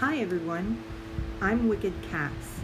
Hi everyone, I'm Wicked Cats.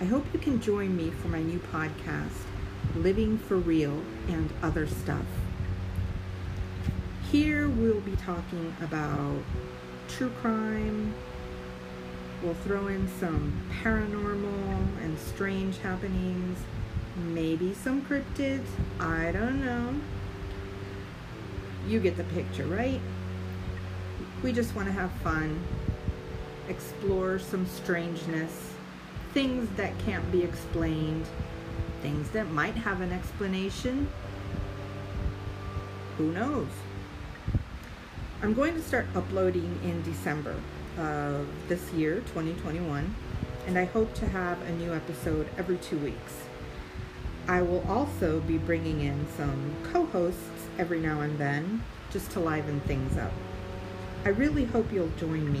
I hope you can join me for my new podcast, Living Fur Real and Other Stuff. Here we'll be talking about true crime, we'll throw in some paranormal and strange happenings, maybe some cryptids, I don't know. You get the picture, right? We just want to have fun, explore some strangeness, things that can't be explained, things that might have an explanation. Who knows? I'm going to start uploading in December of this year, 2021, and I hope to have a new episode every 2 weeks. I will also be bringing in some co-hosts every now and then just to liven things up. I really hope you'll join me,